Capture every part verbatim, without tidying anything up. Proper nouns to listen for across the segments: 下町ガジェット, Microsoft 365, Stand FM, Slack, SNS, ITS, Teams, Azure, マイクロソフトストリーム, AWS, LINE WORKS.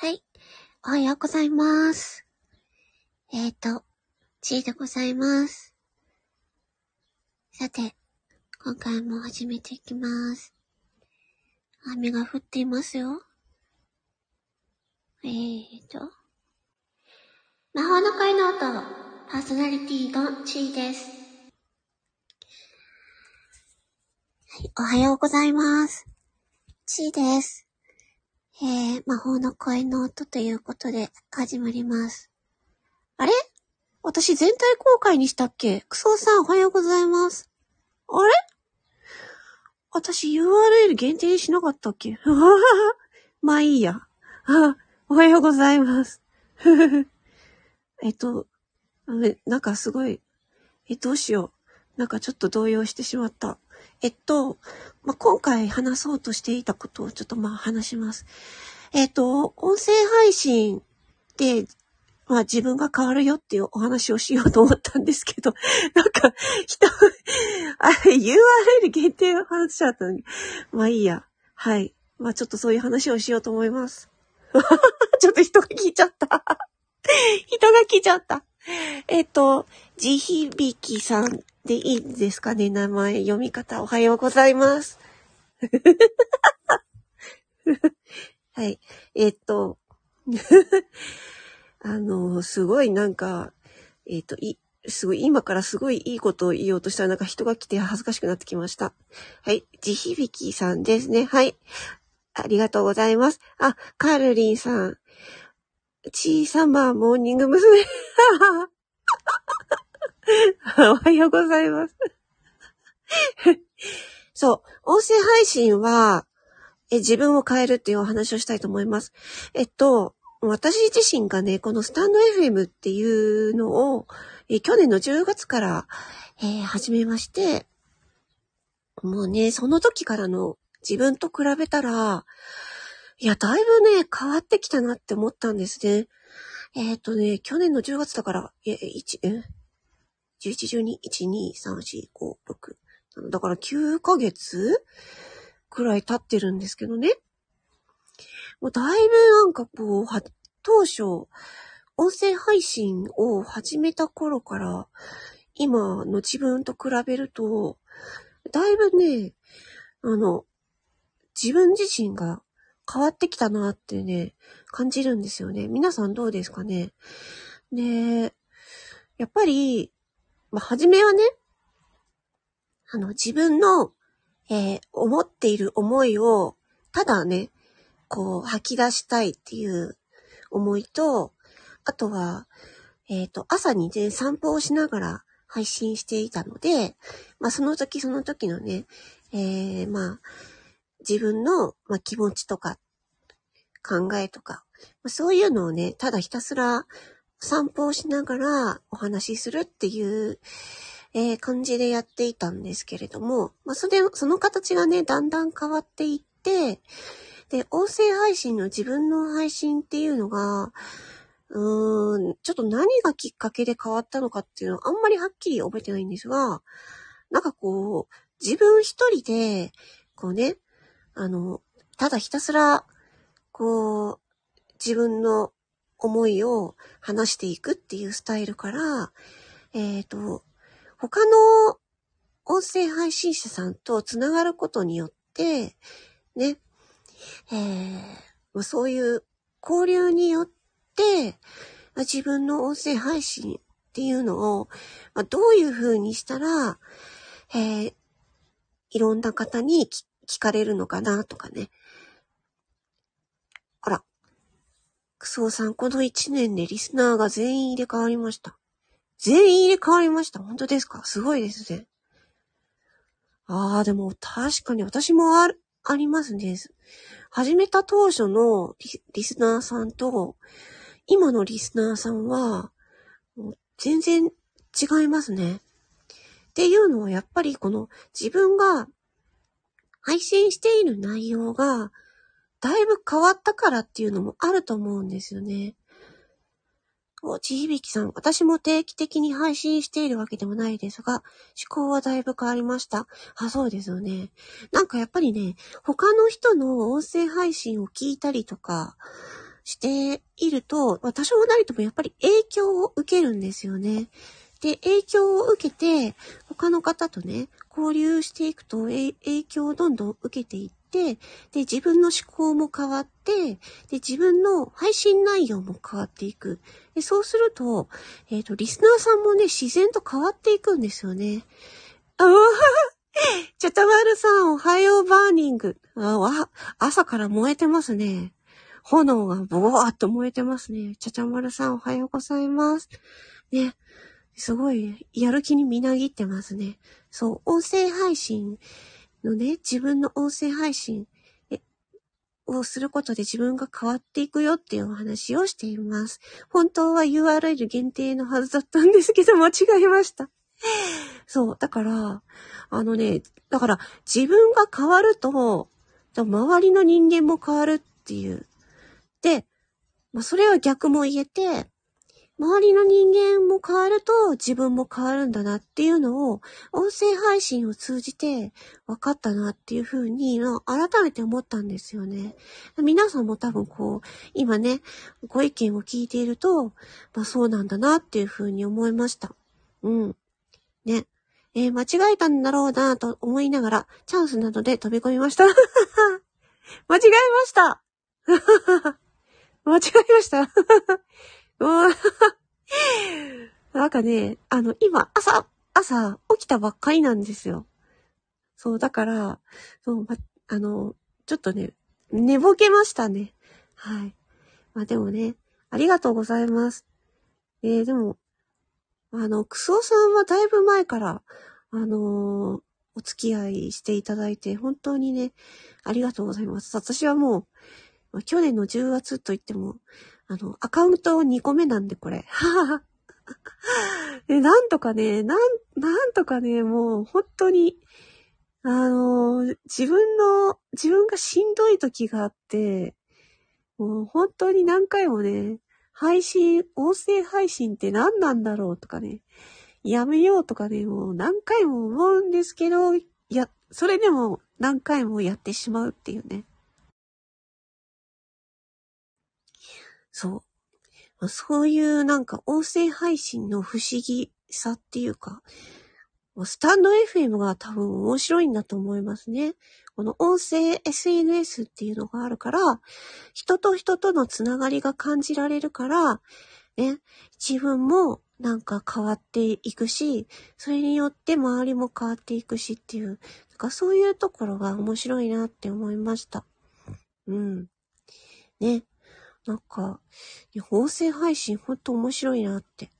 はい。おはようございます。えーと、ちーでございます。さて、今回も始めていきます。雨が降っていますよ。えーと、魔法の声の音、パーソナリティのちーです。はい、おはようございます。ちーです。えー、魔法の声の音ということで始まります。あれ？私全体公開にしたっけ？クソさんおはようございます。あれ？私 ユーアールエル 限定にしなかったっけ？まあいいや。おはようございます。えっと、なんかすごい、え、どうしよう。なんかちょっと動揺してしまった。えっと、まあ、今回話そうとしていたことをちょっとまあ話します。えっと、音声配信で、まあ、自分が変わるよっていうお話をしようと思ったんですけど、なんか、人、あれ、ユーアールエル 限定の話しちゃったのに。まあいいや。はい。まあちょっとそういう話をしようと思います。ちょっと人が聞いちゃった。人が聞いちゃった。えっと、地響きさん。でいいですかね、名前読み方おはようございます。はい、えっとあのすごいなんかえっといすごい今からすごいいいことを言おうとしたらなんか人が来て恥ずかしくなってきました。はい、地響きさんですね。はい、ありがとうございます。あ、カールリンさん、小さまモーニング娘。おはようございます。そう、音声配信はえ自分を変えるっていうお話をしたいと思います。えっと、私自身がね、このスタンド エフエム っていうのをえ去年のじゅうがつから、えー、始めまして、もうね、その時からの自分と比べたら、いや、だいぶね、変わってきたなって思ったんですね。えー、っとね、去年のじゅうがつだから、え、1、えじゅういち、じゅうに、いち、に、さん、よん、ご、ろく。だからきゅうかげつくらい経ってるんですけどね。もうだいぶなんかこう、は当初、音声配信を始めた頃から、今の自分と比べると、だいぶね、あの、自分自身が変わってきたなってね、感じるんですよね。皆さんどうですかね。で、やっぱり、まあ、はじめはね、あの、自分の、えー、思っている思いを、ただね、こう、吐き出したいっていう思いと、あとは、えっと、朝にね、散歩をしながら配信していたので、まあ、その時その時のね、えー、まあ、自分の、まあ、気持ちとか、考えとか、まあ、そういうのをね、ただひたすら、散歩をしながらお話しするっていう、えー、感じでやっていたんですけれども、まあ、それ、その形がね、だんだん変わっていって、で、音声配信の自分の配信っていうのが、うーん、ちょっと何がきっかけで変わったのかっていうのはあんまりはっきり覚えてないんですが、なんかこう、自分一人で、こうね、あの、ただひたすら、こう、自分の思いを話していくっていうスタイルから、えっと、他の音声配信者さんとつながることによって、ね、えー、そういう交流によって、自分の音声配信っていうのを、どういう風にしたら、えー、いろんな方に聞かれるのかなとかね。あら。クソさん、このいちねんでリスナーが全員入れ替わりました。全員入れ替わりました。本当ですか？すごいですね。ああ、でも確かに私もある、ありますね。始めた当初の リ, リスナーさんと、今のリスナーさんは、全然違いますね。っていうのはやっぱりこの自分が配信している内容が、だいぶ変わったからっていうのもあると思うんですよね。お、ちひびきさん、私も定期的に配信しているわけでもないですが、思考はだいぶ変わりました。あ、そうですよね。なんかやっぱりね、他の人の音声配信を聞いたりとかしていると、多少なりともやっぱり影響を受けるんですよね。で、影響を受けて、他の方とね、交流していくと、影響をどんどん受けていって、で、自分の思考も変わって、で、自分の配信内容も変わっていく。で、そうすると、えっと、リスナーさんもね、自然と変わっていくんですよね。ああチャタマルさん、おはようバーニング。あわ、朝から燃えてますね。炎がボワーっと燃えてますね。チャチャマルさん、おはようございます。ね。すごい、やる気にみなぎってますね。そう、音声配信のね、自分の音声配信をすることで自分が変わっていくよっていうお話をしています。本当は ユーアールエル 限定のはずだったんですけど、間違えました。そう、だから、あのね、だから自分が変わると、周りの人間も変わるっていう。で、まあ、それは逆も言えて、周りの人間も変わると自分も変わるんだなっていうのを音声配信を通じて分かったなっていうふうに改めて思ったんですよね。皆さんも多分こう今ねご意見を聞いていると、まあ、そうなんだなっていうふうに思いました。うん。ね。えー、間違えたんだろうなと思いながらチャンスなどで飛び込みました。間違えました。間違えました。なんかね、あの、今、朝、朝、起きたばっかりなんですよ。そう、だから、そう、ま、あの、ちょっとね、寝ぼけましたね。はい。まあ、でもね、ありがとうございます。えー、でも、あの、クソさんはだいぶ前から、あのー、お付き合いしていただいて、本当にね、ありがとうございます。私はもう、去年のじゅうがつといっても、あの、アカウントにこめなんで、これ。でなんとかね、なん、なんとかね、もう、本当に、あのー、自分の、自分がしんどい時があって、もう本当に何回もね、配信、音声配信って何なんだろうとかね、やめようとかね、もう何回も思うんですけど、いや、それでも何回もやってしまうっていうね。そう。そういうなんか音声配信の不思議さっていうか、スタンド エフエム が多分面白いんだと思いますね。この音声 エスエヌエス っていうのがあるから、人と人とのつながりが感じられるから、ね、自分もなんか変わっていくし、それによって周りも変わっていくしっていう、なんかそういうところが面白いなって思いました。うん。ね。なんか、音声配信ほんと面白いなって、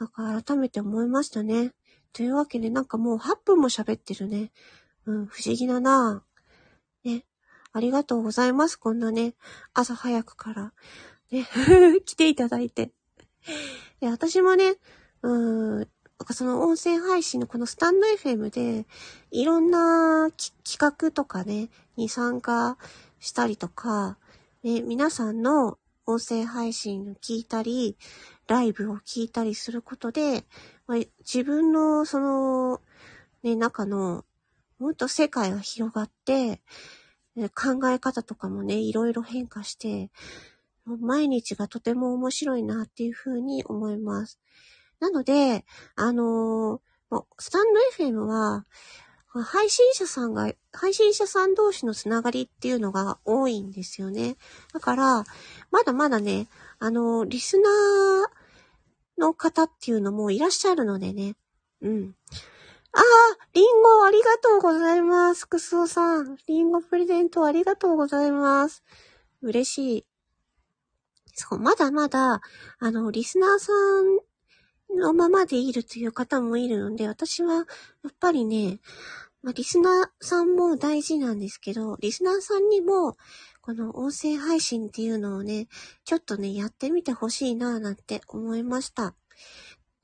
なんか改めて思いましたね。というわけで、なんかもうはっぷんも喋ってるね。うん、不思議だなぁ。ね。ありがとうございます。こんなね、朝早くから、ね、来ていただいて。で、私もね、うーん、なんかその音声配信のこのスタンド エフエム で、いろんな企画とかね、に参加したりとか、ね、皆さんの音声配信を聞いたり、ライブを聞いたりすることで、まあ、自分のその、ね、中の、もっと世界が広がって、ね、考え方とかもね、いろいろ変化して、毎日がとても面白いなっていうふうに思います。なので、あのー、スタンド エフエム は、配信者さんが、配信者さん同士のつながりっていうのが多いんですよね。だから、まだまだね、あの、リスナーの方っていうのもいらっしゃるのでね。うん。あー、リンゴありがとうございます。くすおさん。リンゴプレゼントありがとうございます。嬉しい。そう、まだまだ、あの、リスナーさん、のままでいるという方もいるので、私はやっぱりね、まあ、リスナーさんも大事なんですけど、リスナーさんにもこの音声配信っていうのをね、ちょっとねやってみてほしいなぁなんて思いました。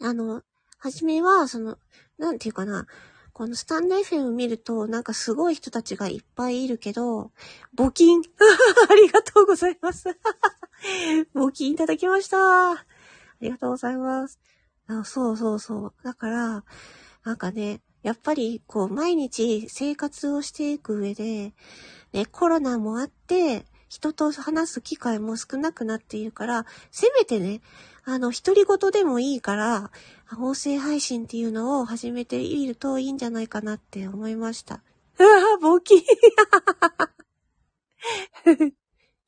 あの初めはそのなんていうかな、このスタンド エフエム を見るとなんかすごい人たちがいっぱいいるけど、募金ありがとうございます。募金いただきました。ありがとうございます。あ、そうそうそう。だから、なんかね、やっぱり、こう、毎日生活をしていく上で、ね、コロナもあって、人と話す機会も少なくなっているから、せめてね、あの、独り言でもいいから、音声配信っていうのを始めてみるといいんじゃないかなって思いました。うわぁ、ボキ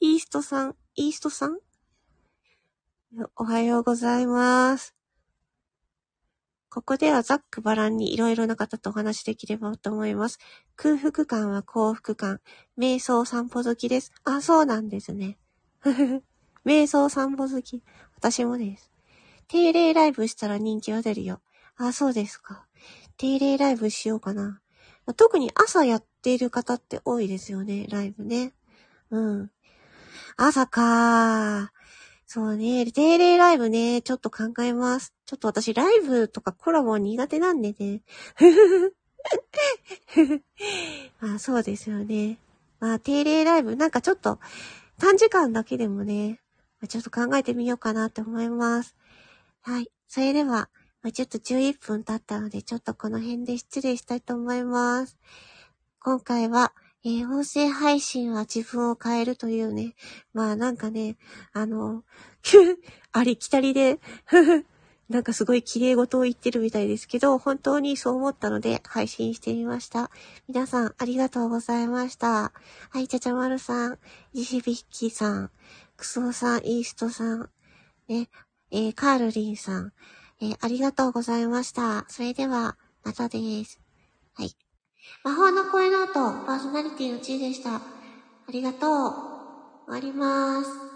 イーストさん、イーストさんおはようございます。ここではざっくばらんにいろいろな方とお話できればと思います。空腹感は幸福感。瞑想散歩好きです。あ、そうなんですね。瞑想散歩好き。私もです。定例ライブしたら人気は出るよ。あ、そうですか。定例ライブしようかな。特に朝やっている方って多いですよね、ライブね。うん。朝かー。そうね、定例ライブね、ちょっと考えます。ちょっと私ライブとかコラボ苦手なんでね。まあそうですよね。まあ定例ライブなんかちょっと短時間だけでもね、ちょっと考えてみようかなと思います。はい。それでは、ちょっとじゅういっぷん経ったので、ちょっとこの辺で失礼したいと思います。今回は、えー、音声配信は自分を変えるというね。まあなんかね、あの、ありきたりで、なんかすごい綺麗事を言ってるみたいですけど、本当にそう思ったので配信してみました。皆さんありがとうございました。はい、ちゃちゃまるさん、ジシビッキーさん、クソさん、イーストさん、ね、えー、カールリンさん、えー、ありがとうございました。それでは、またです。はい。魔法の声ノートパーソナリティのちーでした。ありがとう。終わります。